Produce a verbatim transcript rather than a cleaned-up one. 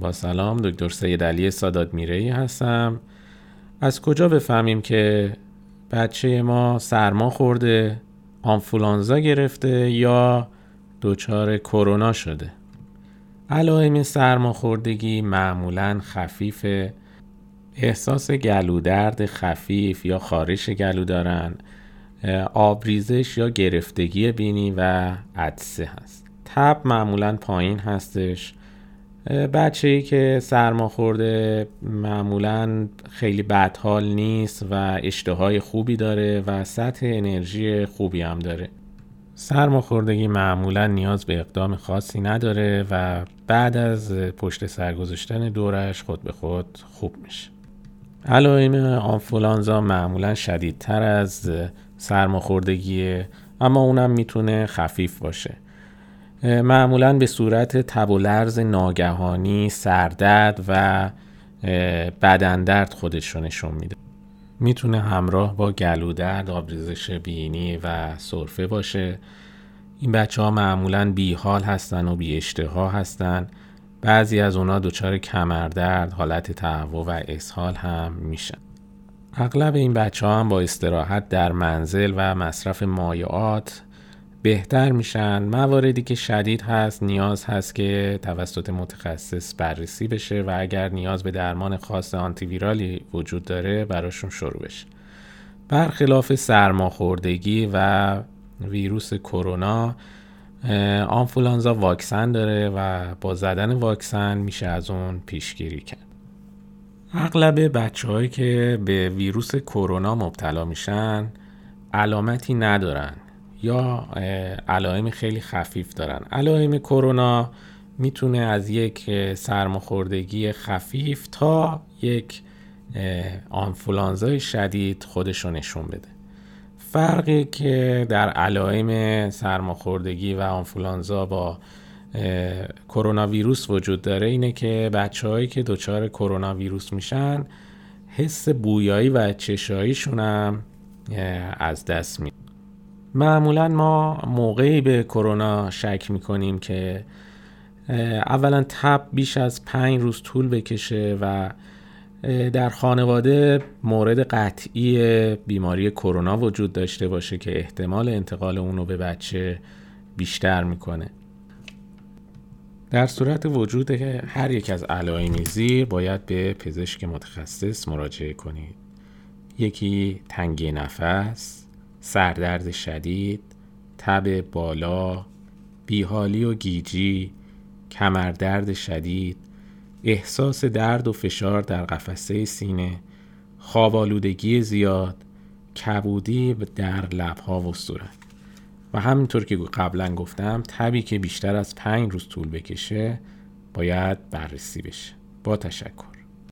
با سلام، دکتر سیدعلی سادات میرئی هستم. از کجا بفهمیم که بچه ما سرما خورده، آنفولانزا گرفته یا دچار کرونا شده؟ علائم سرماخوردگی معمولاً خفیفه، احساس گلودرد خفیف یا خارش گلو دارن، آبریزش یا گرفتگی بینی و عطسه هست. تب معمولاً پایین هستش. بچه‌ای که سرما خورده معمولاً خیلی بدحال نیست و اشتهای خوبی داره و سطح انرژی خوبی هم داره. سرماخوردگی معمولاً نیاز به اقدام خاصی نداره و بعد از پشت سر گذاشتن دورش خود به خود خوب میشه. علائم آنفولانزا معمولاً شدیدتر از سرماخوردگیه، اما اونم میتونه خفیف باشه. معمولاً به صورت تب و لرز ناگهانی، سردرد و بدن درد خودش رو نشون میده. میتونه همراه با گلودرد، آبریزش بینی و سرفه باشه. این بچه ها معمولاً بی حال هستن و بی اشتها هستن. بعضی از اونا دچار کمردرد، حالت تهوع و اسهال هم میشن. اغلب این بچه ها هم با استراحت در منزل و مصرف مایعات بهتر میشن. مواردی که شدید هست نیاز هست که توسط متخصص بررسی بشه و اگر نیاز به درمان خاص آنتی ویرالی وجود داره براشون شروع بشه. برخلاف سرماخوردگی و ویروس کرونا، آنفولانزا واکسن داره و با زدن واکسن میشه از اون پیشگیری کرد. اغلب بچه‌هایی که به ویروس کرونا مبتلا میشن علامتی ندارن یا علائم خیلی خفیف دارن. علائم کرونا میتونه از یک سرماخوردگی خفیف تا یک آنفولانزای شدید خودشو نشون بده. فرقی که در علائم سرماخوردگی و آنفولانزا با کرونا ویروس وجود داره اینه که بچه‌هایی که دچار کرونا ویروس میشن حس بویایی و چشاییشون هم از دست میده. معمولا ما موقعی به کرونا شک میکنیم که اولا تب بیش از پنج روز طول بکشه و در خانواده مورد قطعی بیماری کرونا وجود داشته باشه که احتمال انتقال اونو به بچه بیشتر میکنه. در صورت وجود هر یک از علائم زیر باید به پزشک متخصص مراجعه کنید. یکی تنگی نفس، سردرد شدید، تب بالا، بیحالی و گیجی، کمردرد شدید، احساس درد و فشار در قفسه سینه، خواب‌آلودگی زیاد، کبودی در لب‌ها و صورت. و همینطور که قبلا گفتم، تبی که بیشتر از پنج روز طول بکشه باید بررسی بشه. با تشکر.